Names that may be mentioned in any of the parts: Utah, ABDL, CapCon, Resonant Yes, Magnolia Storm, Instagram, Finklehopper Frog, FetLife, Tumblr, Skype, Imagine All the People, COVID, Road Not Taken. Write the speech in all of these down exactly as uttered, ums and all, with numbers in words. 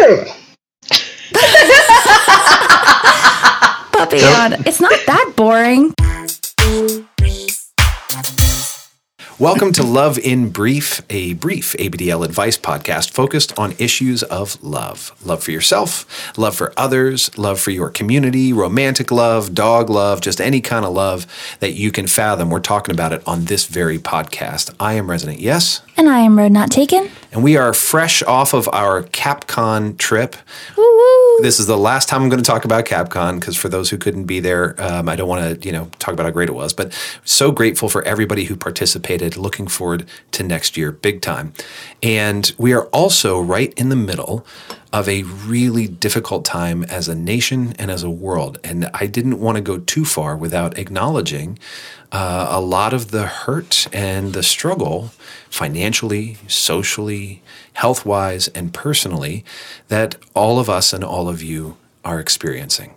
Puppy on. It's not that boring. Welcome to Love in Brief, a brief A B D L advice podcast focused on issues of love. Love for yourself, love for others, love for your community, romantic love, dog love, just any kind of love that you can fathom. We're talking about it on this very podcast. I am Resonant Yes. And I am Road Not Taken. And we are fresh off of our CapCon trip. Woo-woo. This is the last time I'm going to talk about CapCon because for those who couldn't be there, um, I don't want to, you know, talk about how great it was. But so grateful for everybody who participated. Looking forward to next year, big time. And we are also right in the middle of a really difficult time as a nation and as a world. And I didn't want to go too far without acknowledging uh, a lot of the hurt and the struggle financially, socially, health-wise, and personally that all of us and all of you are experiencing.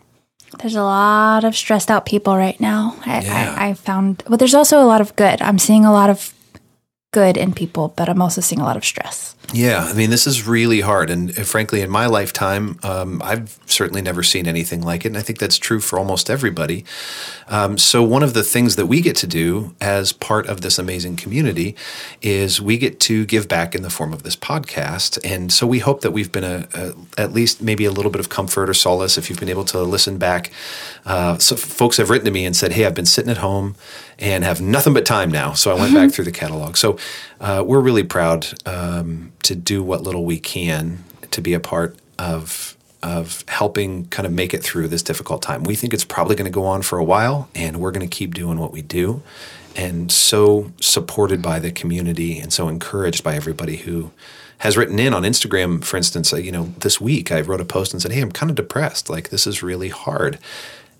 There's a lot of stressed out people right now. I, yeah. I, I found, but there's also a lot of good. I'm seeing a lot of good in people, but I'm also seeing a lot of stress. Yeah. I mean, this is really hard. And frankly, in my lifetime, um, I've certainly never seen anything like it. And I think that's true for almost everybody. Um, so one of the things that we get to do as part of this amazing community is we get to give back in the form of this podcast. And so we hope that we've been a, a, at least maybe a little bit of comfort or solace if you've been able to listen back. Uh, so folks have written to me and said, hey, I've been sitting at home and have nothing but time now. So I went back through the catalog. So uh, we're really proud um, to do what little we can to be a part of of helping kind of make it through this difficult time. We think it's probably going to go on for a while, and we're going to keep doing what we do. And so supported by the community and so encouraged by everybody who has written in on Instagram, for instance. Uh, you know, this week I wrote a post and said, hey, I'm kind of depressed. Like, this is really hard.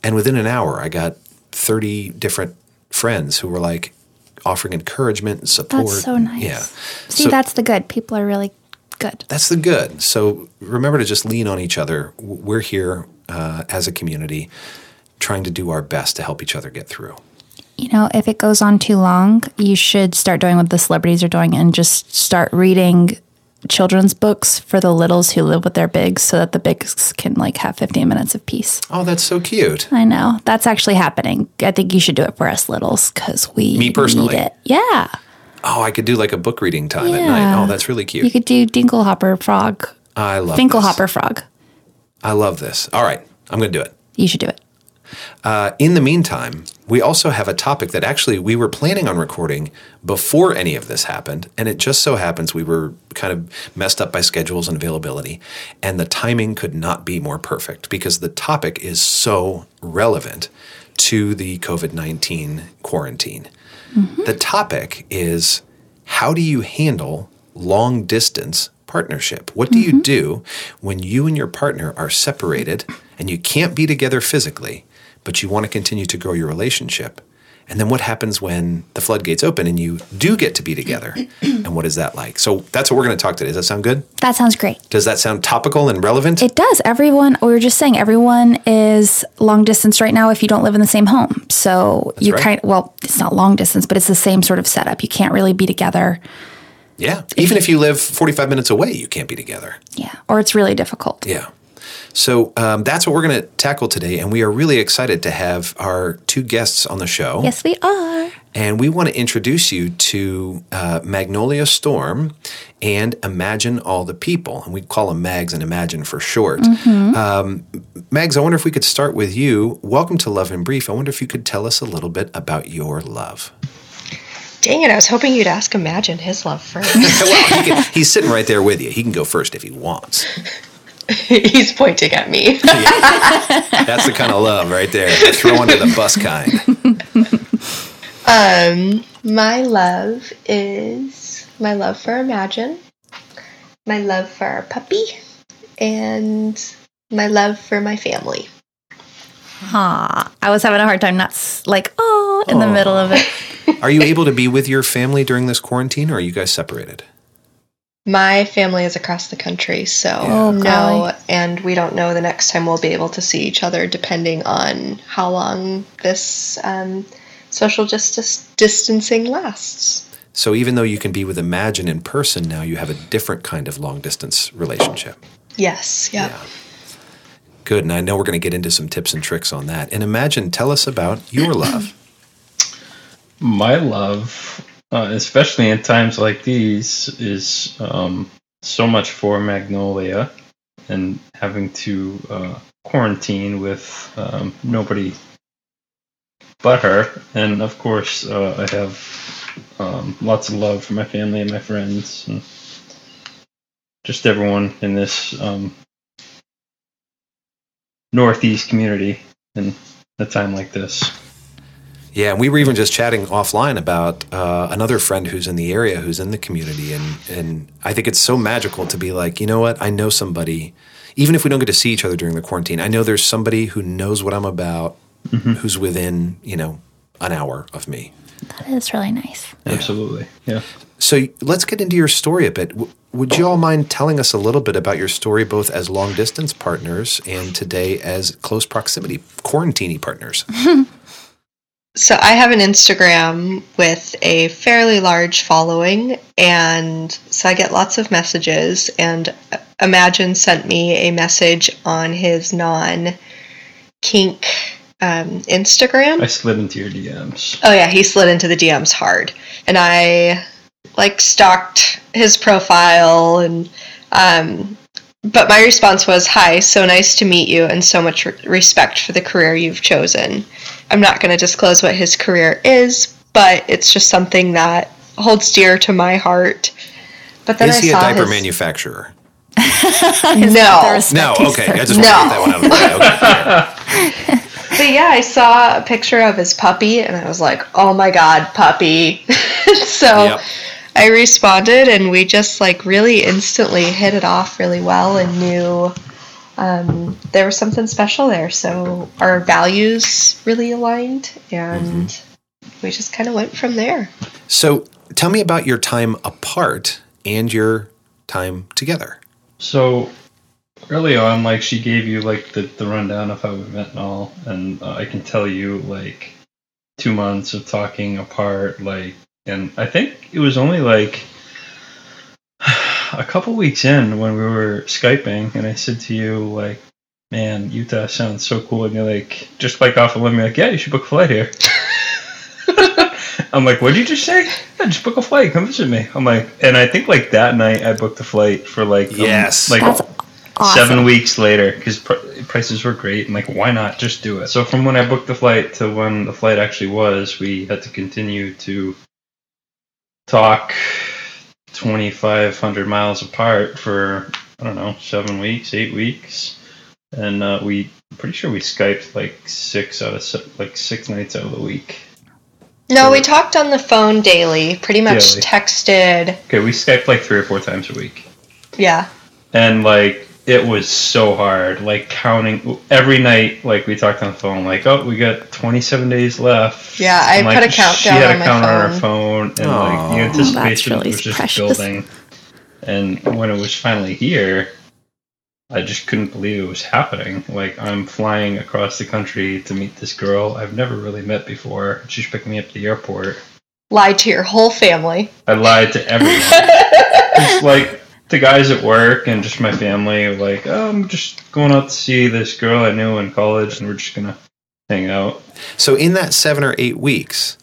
And within an hour, I got thirty different friends who were like offering encouragement and support. That's so nice. Yeah. See, so, that's the good. People are really good. That's the good. So remember to just lean on each other. We're here uh, as a community trying to do our best to help each other get through. You know, if it goes on too long, you should start doing what the celebrities are doing and just start reading children's books for the littles who live with their bigs so that the bigs can like have fifteen minutes of peace. Oh, that's so cute. I know. That's actually happening. I think you should do it for us littles because we Me personally. need it. Yeah. Oh, I could do like a book reading time yeah. at night. Oh, that's really cute. You could do Dinklehopper Frog. I love Finklehopper Frog. I love this. All right. I'm going to do it. You should do it. Uh, in the meantime, we also have a topic that actually we were planning on recording before any of this happened, and it just so happens we were kind of messed up by schedules and availability, and the timing could not be more perfect because the topic is so relevant to the covid nineteen quarantine. Mm-hmm. The topic is, how do you handle long-distance partnership? What do mm-hmm. you do when you and your partner are separated and you can't be together physically, but you want to continue to grow your relationship? And then what happens when the floodgates open and you do get to be together? And what is that like? So that's what we're going to talk today. Does that sound good? That sounds great. Does that sound topical and relevant? It does. Everyone, we were just saying, everyone is long distance right now if you don't live in the same home. So that's you right. kind of, well, it's not long distance, but it's the same sort of setup. You can't really be together. Yeah. If Even you, if you live forty-five minutes away, you can't be together. Yeah. Or it's really difficult. Yeah. So um, that's what we're going to tackle today, and we are really excited to have our two guests on the show. Yes, we are. And we want to introduce you to uh, Magnolia Storm and Imagine All the People. And we call them Mags and Imagine for short. Mm-hmm. Um, Mags, I wonder if we could start with you. Welcome to Love in Brief. I wonder if you could tell us a little bit about your love. Dang it, I was hoping you'd ask Imagine his love first. Well, he can, he's sitting right there with you. He can go first if he wants. He's pointing at me. Yeah. That's the kind of love right there. Throw under the bus kind. Um, my love is my love for Imagine, my love for our puppy, and my love for my family. Huh. I was having a hard time not like, oh, in oh. the middle of it. Are you able to be with your family during this quarantine, or are you guys separated? My family is across the country, so oh, no, golly. And we don't know the next time we'll be able to see each other depending on how long this um, social justice distancing lasts. So even though you can be with Imagine in person now, you have a different kind of long-distance relationship. Yes. Yep. Yeah. Good. And I know we're going to get into some tips and tricks on that. And Imagine, tell us about your love. My love, uh, especially in times like these, is um, so much for Magnolia and having to uh, quarantine with um, nobody but her. And of course, uh, I have um, lots of love for my family and my friends and just everyone in this um, Northeast community in a time like this. Yeah, we were even just chatting offline about uh, another friend who's in the area, who's in the community, and and I think it's so magical to be like, you know what, I know somebody, even if we don't get to see each other during the quarantine, I know there's somebody who knows what I'm about, mm-hmm. who's within, you know, an hour of me. That is really nice. Yeah. Absolutely, yeah. So let's get into your story a bit. W- would you all mind telling us a little bit about your story, both as long-distance partners and today as close proximity, quarantine-y partners? So I have an Instagram with a fairly large following, and so I get lots of messages, and Imagine sent me a message on his non-kink um, Instagram. I slid into your D Ms. Oh, yeah, he slid into the D Ms hard, and I... like stalked his profile, and um, but my response was, "Hi, so nice to meet you, and so much re- respect for the career you've chosen." I'm not going to disclose what his career is, but it's just something that holds dear to my heart. But then is I he saw a diaper his... manufacturer? no, no, okay, I just no. want to get that one out of the way. Okay. But yeah, I saw a picture of his puppy, and I was like, "Oh my God, puppy!" So. Yep. I responded, and we just, like, really instantly hit it off really well and knew um, there was something special there. So our values really aligned, and mm-hmm. we just kind of went from there. So tell me about your time apart and your time together. So early on, like, she gave you, like, the, the rundown of how we met and all, and uh, I can tell you, like, two months of talking apart, like, and I think it was only like a couple weeks in when we were Skyping, and I said to you, like, "Man, Utah sounds so cool." And you're like, just like off a limb, you're like, "Yeah, you should book a flight here." I'm like, "What did you just say?" "Yeah, just book a flight. Come visit me." I'm like, and I think like that night I booked a flight for like, yes, um, like awesome. seven weeks later because pr- prices were great. And like, why not just do it? So from when I booked the flight to when the flight actually was, we had to continue to talk twenty-five hundred miles apart for, I don't know, seven weeks, eight weeks. And uh, we, I'm pretty sure we Skyped like six out of se- like six nights out of the week. No, so we talked on the phone daily, pretty much daily. Texted. Okay, we Skyped like three or four times a week. Yeah. And like, it was so hard, like counting every night, like we talked on the phone, like, "Oh, we got twenty-seven days left." Yeah, I and, like, put a countdown on my phone. She had a count on her phone, and Aww, like the anticipation really was just precious. Building. And when it was finally here, I just couldn't believe it was happening. Like, I'm flying across the country to meet this girl I've never really met before. She's picking me up at the airport. Lied to your whole family. I lied to everyone. It's like, the guys at work and just my family are like, "Oh, I'm just going out to see this girl I knew in college, and we're just going to hang out." So in that seven or eight weeks,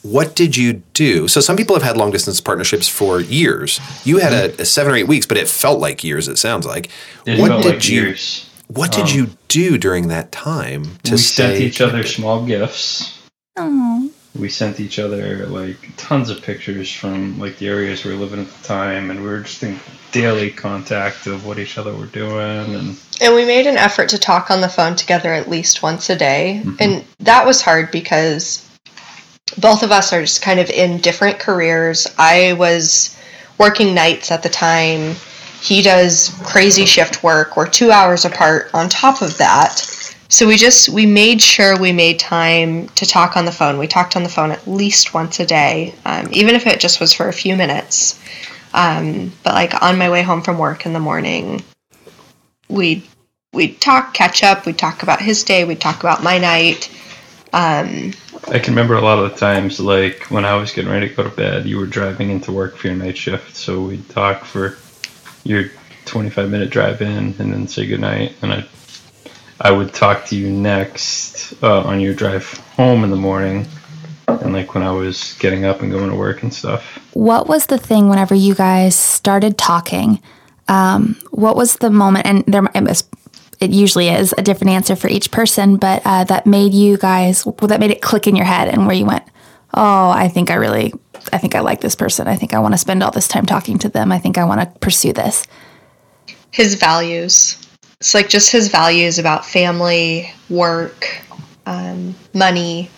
what did you do? So some people have had long-distance partnerships for years. You had a, a seven or eight weeks, but it felt like years, it sounds like. It what felt did like you, years. What did um, you do during that time to we stay? We sent each other small gifts. Aww. We sent each other, like, tons of pictures from, like, the areas we were living at the time, and we were just in daily contact of what each other were doing. And, and we made an effort to talk on the phone together at least once a day, mm-hmm. and that was hard because both of us are just kind of in different careers. I was working nights at the time. He does crazy shift work. We're two hours apart on top of that. So we just, we made sure we made time to talk on the phone. We talked on the phone at least once a day, um, even if it just was for a few minutes. Um, but like on my way home from work in the morning, we'd, we'd talk, catch up, we'd talk about his day, we'd talk about my night. Um, I can remember a lot of the times, like when I was getting ready to go to bed, you were driving into work for your night shift. So we'd talk for your twenty-five minute drive in and then say goodnight. And I I would talk to you next uh, on your drive home in the morning, and like when I was getting up and going to work and stuff. What was the thing whenever you guys started talking? Um, what was the moment? And there it, was, it usually is a different answer for each person, but uh, that made you guys, well, that made it click in your head and where you went, oh, I think I really, I think I like this person. I think I want to spend all this time talking to them. I think I want to pursue this. His values. It's like just his values about family, work, um, money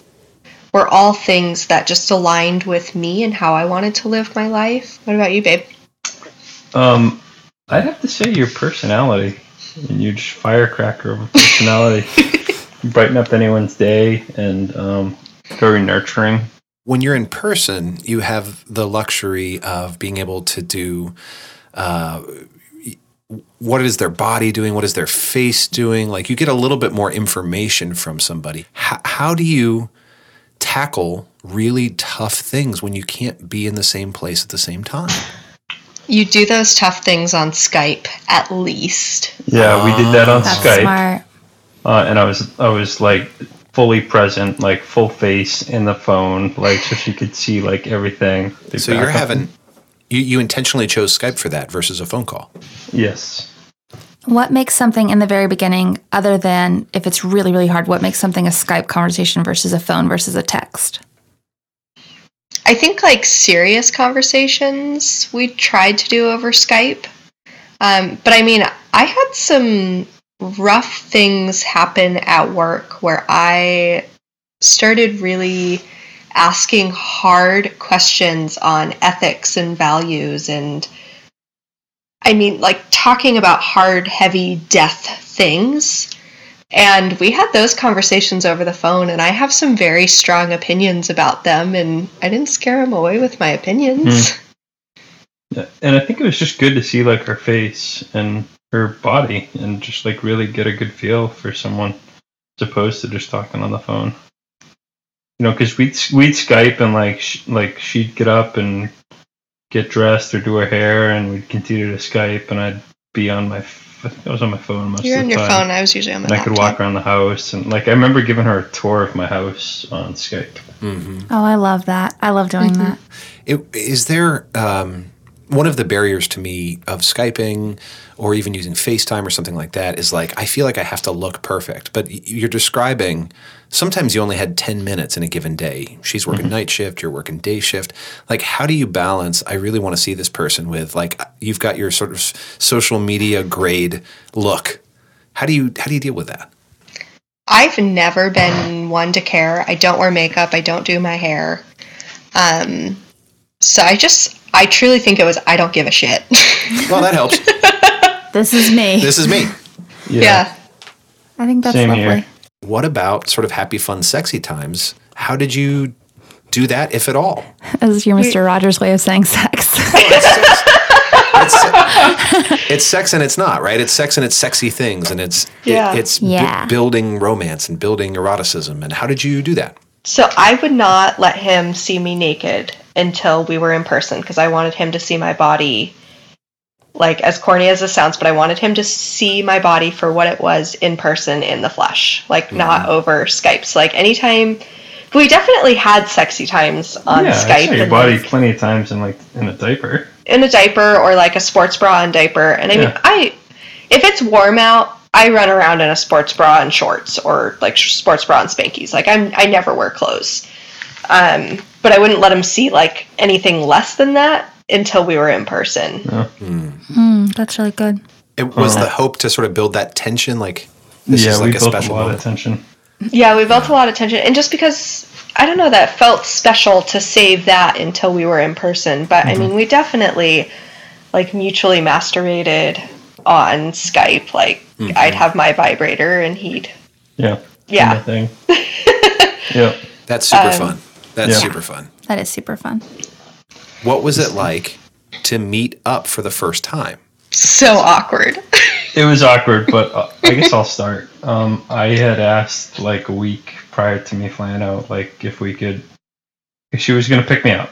were all things that just aligned with me and how I wanted to live my life. What about you, babe? Um, I'd have to say your personality. And you're just firecracker of a personality. You brighten up anyone's day and um, very nurturing. When you're in person, you have the luxury of being able to do uh, what is their body doing? What is their face doing? Like you get a little bit more information from somebody. H- how do you tackle really tough things when you can't be in the same place at the same time? You do those tough things on Skype, at least. Yeah, uh, we did that on that's Skype. Smart. Uh, and I was, I was like fully present, like full face in the phone, like so she could see like everything. So you're having. You, you intentionally chose Skype for that versus a phone call. Yes. What makes something in the very beginning, other than if it's really, really hard, what makes something a Skype conversation versus a phone versus a text? I think like serious conversations we tried to do over Skype. Um, but I mean, I had some rough things happen at work where I started really asking hard questions on ethics and values, and I mean like talking about hard, heavy death things. And we had those conversations over the phone, and I have some very strong opinions about them, and I didn't scare him away with my opinions. Mm. Yeah, and I think it was just good to see like her face and her body and just like really get a good feel for someone as opposed to just talking on the phone. You know, because we'd, we'd Skype and, like, sh- like she'd get up and get dressed or do her hair, and we'd continue to Skype, and I'd be on my... F- I was on my phone most You're of the time. You're on your phone. I was usually on my and laptop. I could walk around the house, and, like, I remember giving her a tour of my house on Skype. Mm-hmm. Oh, I love that. I love doing mm-hmm. that. It, is there... Um, one of the barriers to me of Skyping or even using FaceTime or something like that is, like, I feel like I have to look perfect. But you're describing... Sometimes you only had ten minutes in a given day. She's working mm-hmm. night shift, you're working day shift. Like, how do you balance, I really want to see this person with, like, you've got your sort of social media grade look. How do you, how do you deal with that? I've never been one to care. I don't wear makeup. I don't do my hair. Um, so I just, I truly think it was, I don't give a shit. Well, that helps. This is me. This is me. Yeah. yeah. I think that's Same lovely. Here. What about sort of happy, fun, sexy times? How did you do that, if at all? As your Mister We, Rogers way of saying sex. Well, it's, sex. It's, it's sex and it's not, right? It's sex and it's sexy things, and it's yeah. it, it's yeah. b- building romance and building eroticism. And how did you do that? So I would not let him see me naked until we were in person, because I wanted him to see my body. Like, as corny as this sounds, but I wanted him to see my body for what it was in person, in the flesh. Like, mm-hmm. not over Skype. So, like, anytime... We definitely had sexy times on yeah, Skype. Yeah, I saw your body like, plenty of times in, like, in a diaper. In a diaper or, like, a sports bra and diaper. And, I yeah. mean, I... If it's warm out, I run around in a sports bra and shorts or, like, sports bra and Spankies. Like, I'm, I never wear clothes. Um, but I wouldn't let him see, like, anything less than that until we were in person. Oh. Mm. Mm, that's really good. It was uh, the hope to sort of build that tension, like this yeah, is like a special a lot of tension. Yeah, we built yeah. a lot of tension, and just because I don't know, that felt special to save that until we were in person. But mm-hmm. I mean, we definitely like mutually masturbated on Skype. Like mm-hmm. I'd have my vibrator, and he'd yeah yeah thing. yeah. That's super um, fun. That's yeah. super fun. That is super fun. What was it like to meet up for the first time? So awkward. It was awkward, but uh, I guess I'll start. Um, I had asked like a week prior to me flying out, like if we could, if she was going to pick me up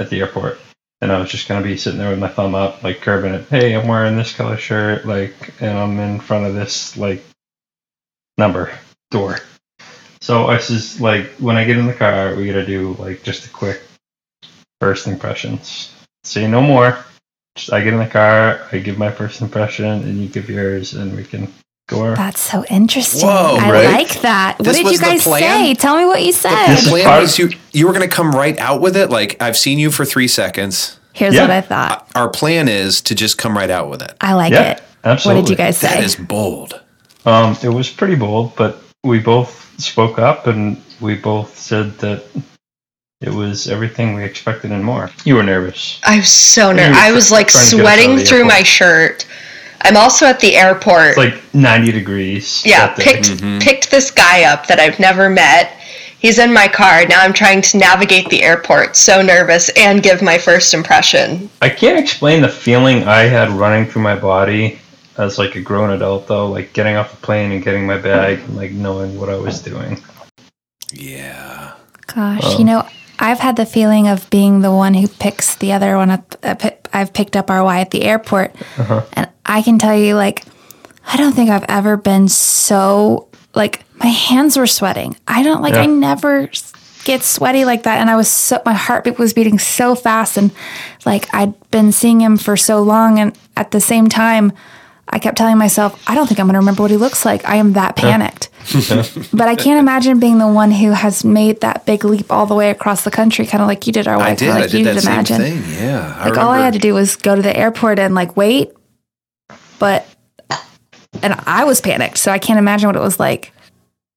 at the airport. and I was just going to be sitting there with my thumb up, like, curbing it. Hey, I'm wearing this color shirt, like, and I'm in front of this, like, number door. So I just, like, when I get in the car, we got to do, like, just a quick first impressions. Say no more. Just, I get in the car, I give my first impression, and you give yours, and we can go around. That's so interesting. Whoa, I right? like that. This what did you guys say? Tell me what you said. The, the plan was you, you were going to come right out with it. Like, I've seen you for three seconds. Here's yeah. what I thought. Our plan is to just come right out with it. I like yeah, it. Absolutely. What did you guys say? That is bold. Um, it was pretty bold, but we both spoke up, and we both said that it was everything we expected and more. You were nervous. I was so nervous. I was, like, sweating through my shirt. I'm also at the airport. It's like ninety degrees. Yeah, picked mm-hmm. picked this guy up that I've never met. He's in my car. Now I'm trying to navigate the airport, so nervous, and give my first impression. I can't explain the feeling I had running through my body as, like, a grown adult, though, like, getting off the plane and getting my bag and, like, knowing what I was doing. Yeah. Gosh, um, you know, I've had the feeling of being the one who picks the other one up. Uh, pick, I've picked up R Y at the airport, uh-huh. and I can tell you, like, I don't think I've ever been so, like, my hands were sweating. I don't, like, yeah. I never get sweaty like that, and I was so, my heartbeat was beating so fast, and, like, I'd been seeing him for so long, and at the same time, I kept telling myself, I don't think I'm going to remember what he looks like. I am that panicked. Yeah. But I can't imagine being the one who has made that big leap all the way across the country, kind of like you did, our wife. I did. Like I did you that did imagine. Same thing, yeah. I like, remember. All I had to do was go to the airport and, like, wait. But, and I was panicked, so I can't imagine what it was like.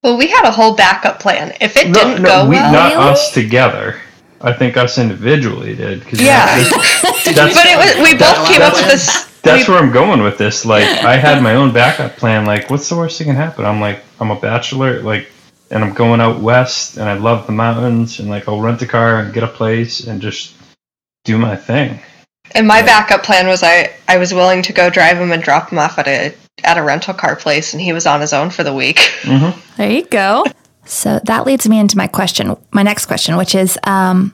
Well, we had a whole backup plan. If it no, didn't no, go we, well. Not really? Us together. I think us individually did. Yeah. That's, that's, but it was, we both came up with this. That's where I'm going with this. Like, I had my own backup plan. Like, what's the worst that can happen? I'm like, I'm a bachelor, like, and I'm going out west, and I love the mountains, and, like, I'll rent a car and get a place and just do my thing. And my like, backup plan was I, I was willing to go drive him and drop him off at a at a rental car place, and he was on his own for the week. Mm-hmm. There you go. So that leads me into my question, my next question, which is, um,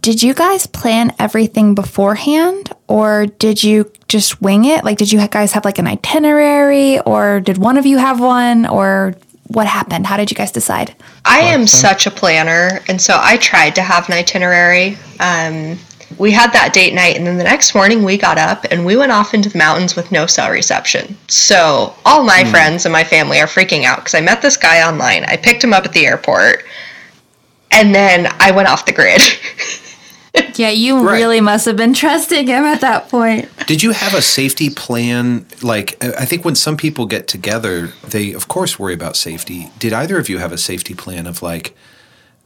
did you guys plan everything beforehand, or did you just wing it? Like, did you guys have, like, an itinerary, or did one of you have one, or what happened? How did you guys decide? I am such a planner, and so I tried to have an itinerary. Um, we had that date night, and then the next morning we got up, and we went off into the mountains with no cell reception. So all my mm. friends and my family are freaking out, because I met this guy online. I picked him up at the airport, and then I went off the grid. Yeah, you right. really must have been trusting him at that point. Did you have a safety plan? Like, I think when some people get together, they, of course, worry about safety. Did either of you have a safety plan of, like,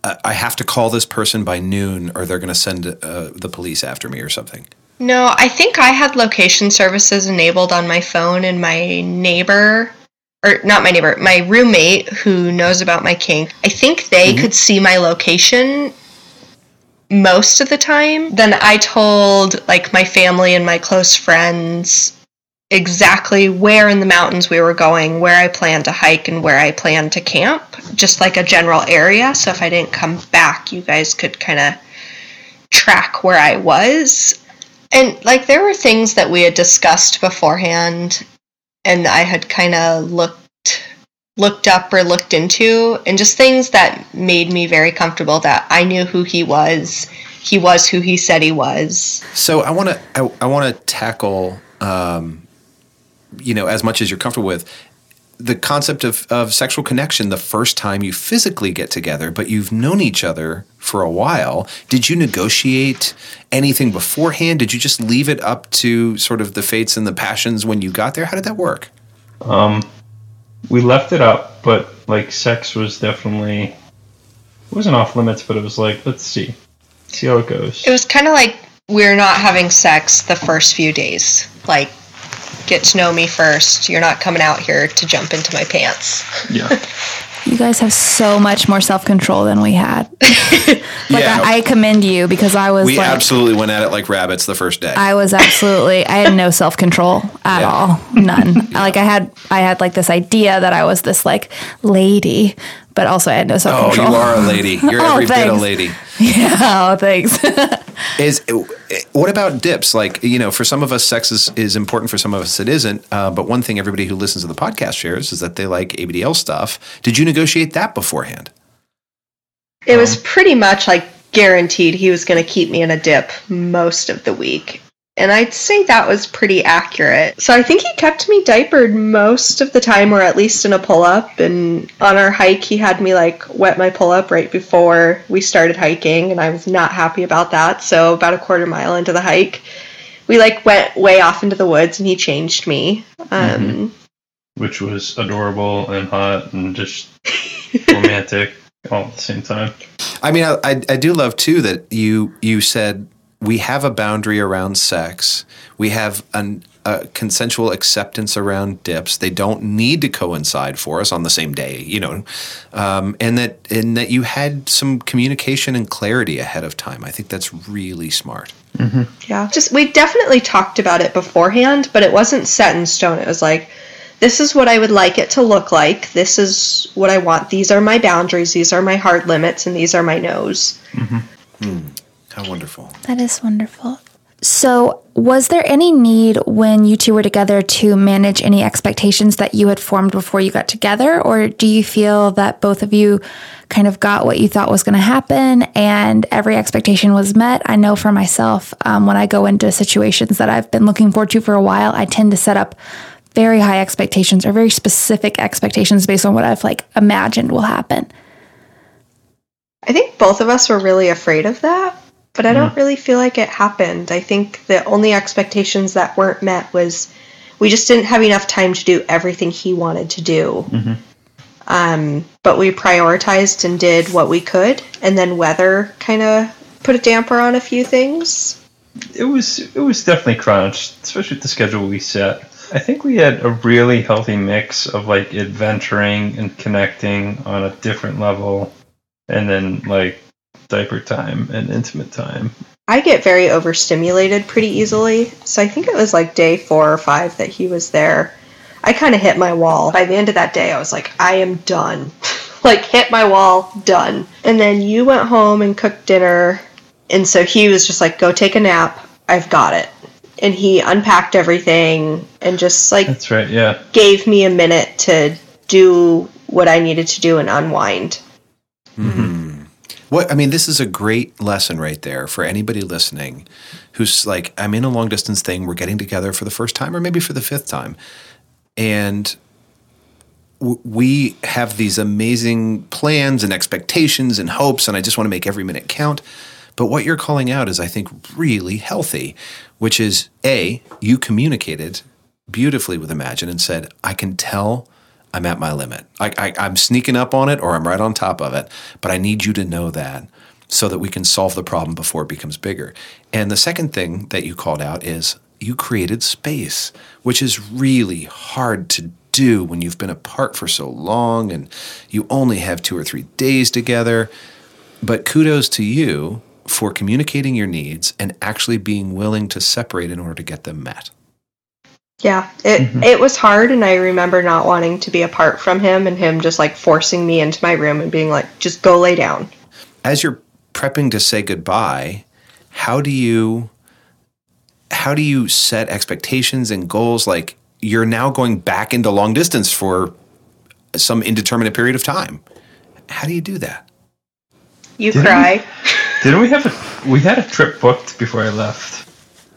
uh, I have to call this person by noon or they're going to send uh, the police after me or something? No, I think I had location services enabled on my phone, and my neighbor... or not my neighbor, my roommate who knows about my kink, I think they mm-hmm. could see my location most of the time. Then I told, like, my family and my close friends exactly where in the mountains we were going, where I planned to hike, and where I planned to camp, just, like, a general area. So if I didn't come back, you guys could kind of track where I was. And, like, there were things that we had discussed beforehand, and I had kind of looked looked up or looked into, and just things that made me very comfortable that I knew who he was. He was who he said he was. So I want to I, I want to tackle, um, you know, as much as you're comfortable with, the concept of, of sexual connection the first time you physically get together, but you've known each other for a while. Did you negotiate anything beforehand? Did you just leave it up to sort of the fates and the passions when you got there? How did that work? Um, we left it up, but, like, sex was definitely, it wasn't off limits, but it was like, let's see, see how it goes. It was kind of like, we're not having sex the first few days. Like, get to know me first. You're not coming out here to jump into my pants. Yeah. You guys have so much more self-control than we had. Like, yeah. I, I commend you, because I was we like... We absolutely went at it like rabbits the first day. I was absolutely... I had no self-control at yeah. all. None. Yeah. Like, I had, I had, like, this idea that I was this, like, lady, but also I had no self-control. Oh, you are a lady. You're oh, every thanks. bit a lady. Yeah, oh, thanks. Is what about dips? Like, you know, for some of us, sex is, is important. For some of us, it isn't. Uh, but one thing everybody who listens to the podcast shares is that they like A B D L stuff. Did you negotiate that beforehand? It um, was pretty much like guaranteed he was going to keep me in a dip most of the week. And I'd say that was pretty accurate. So I think he kept me diapered most of the time, or at least in a pull-up. And on our hike, he had me, like, wet my pull-up right before we started hiking, and I was not happy about that. So about a quarter mile into the hike, we, like, went way off into the woods, and he changed me. Um, mm-hmm. Which was adorable and hot and just romantic all at the same time. I mean, I, I, I do love, too, that you you said... we have a boundary around sex. We have an, a consensual acceptance around dips. They don't need to coincide for us on the same day, you know, um, and that and that you had some communication and clarity ahead of time. I think that's really smart. Mm-hmm. Yeah, just we definitely talked about it beforehand, but it wasn't set in stone. It was like, this is what I would like it to look like. This is what I want. These are my boundaries. These are my hard limits, and these are my no's. Mm-hmm. Hmm. How wonderful. That is wonderful. So was there any need when you two were together to manage any expectations that you had formed before you got together? Or do you feel that both of you kind of got what you thought was going to happen and every expectation was met? I know for myself, um, when I go into situations that I've been looking forward to for a while, I tend to set up very high expectations or very specific expectations based on what I've like imagined will happen. I think both of us were really afraid of that. But I don't really feel like it happened. I think the only expectations that weren't met was we just didn't have enough time to do everything he wanted to do. Mm-hmm. Um, but we prioritized and did what we could, and then weather kind of put a damper on a few things. It was it was definitely crunched, especially with the schedule we set. I think we had a really healthy mix of like adventuring and connecting on a different level, and then like diaper time and intimate time. I get very overstimulated pretty easily, so I think it was like day four or five that he was there. I kind of hit my wall. By the end of that day, I was like, I am done. Like, hit my wall, done. And then you went home and cooked dinner, and so he was just like, go take a nap. I've got it. And he unpacked everything and just like that's right, yeah. gave me a minute to do what I needed to do and unwind. Mm-hmm. What, I mean, this is a great lesson right there for anybody listening who's like, I'm in a long distance thing. We're getting together for the first time or maybe for the fifth time. And w- we have these amazing plans and expectations and hopes, and I just want to make every minute count. But what you're calling out is, I think, really healthy, which is, A, you communicated beautifully with Imagine and said, I can tell I'm at my limit. I, I, I'm sneaking up on it or I'm right on top of it, but I need you to know that so that we can solve the problem before it becomes bigger. And the second thing that you called out is you created space, which is really hard to do when you've been apart for so long and you only have two or three days together. But kudos to you for communicating your needs and actually being willing to separate in order to get them met. Yeah, it mm-hmm. it was hard, and I remember not wanting to be apart from him and him just, like, forcing me into my room and being like, just go lay down. As you're prepping to say goodbye, how do you how do you set expectations and goals? Like, you're now going back into long distance for some indeterminate period of time. How do you do that? You didn't cry. We, didn't we have a – we had a trip booked before I left.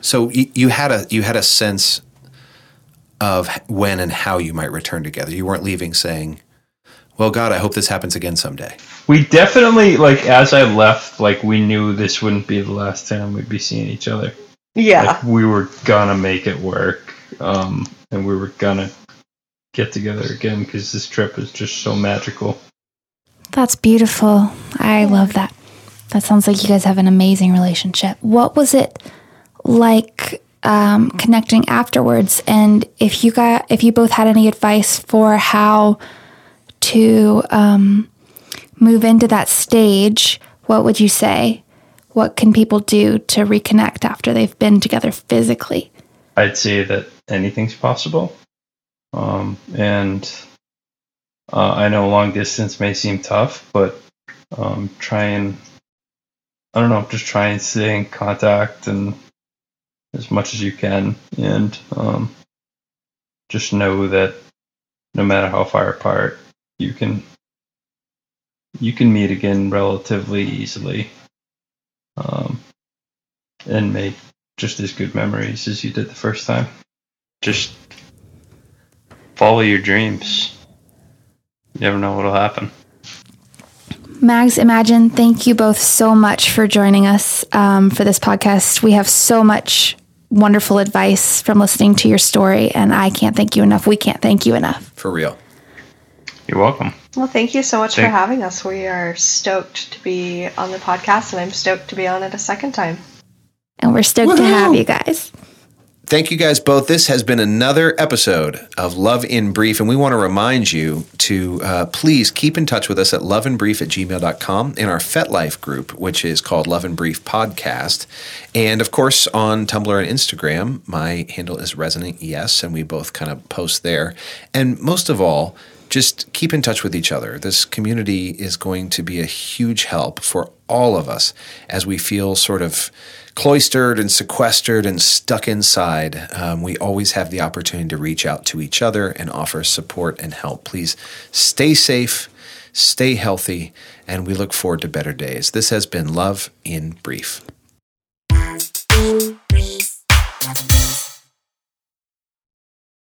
So you, you had a you had a sense – of when and how you might return together. You weren't leaving saying, well, God, I hope this happens again someday. We definitely, like, as I left, like, we knew this wouldn't be the last time we'd be seeing each other. Yeah. Like, we were gonna make it work, um, and we were gonna get together again because this trip is just so magical. That's beautiful. I love that. That sounds like you guys have an amazing relationship. What was it like... Um, connecting afterwards, and if you got, if you both had any advice for how to um, move into that stage, what would you say? What can people do to reconnect after they've been together physically? I'd say that anything's possible, um, and Uh, I know long distance may seem tough, but um, try and, I don't know, just try and stay in contact and as much as you can. And um, just know that no matter how far apart, you can you can meet again relatively easily, um, and make just as good memories as you did the first time. Just follow your dreams. You never know what'll happen. Mags, Imagine, thank you both so much for joining us um, for this podcast. We have so much wonderful advice from listening to your story, and I can't thank you enough. We can't thank you enough. For real. You're welcome. Well, thank you so much thank- for having us. We are stoked to be on the podcast, and I'm stoked to be on it a second time. And we're stoked Woo-hoo! to have you guys. Thank you guys both. This has been another episode of Love in Brief, and we want to remind you to uh, please keep in touch with us at love in brief at gmail dot com in our FetLife group, which is called Love in Brief Podcast. And, of course, on Tumblr and Instagram, my handle is Resonant Yes, and we both kind of post there. And most of all, just keep in touch with each other. This community is going to be a huge help for all of us as we feel sort of cloistered and sequestered and stuck inside. Um, we always have the opportunity to reach out to each other and offer support and help. Please stay safe, stay healthy, and we look forward to better days. This has been Love in Brief.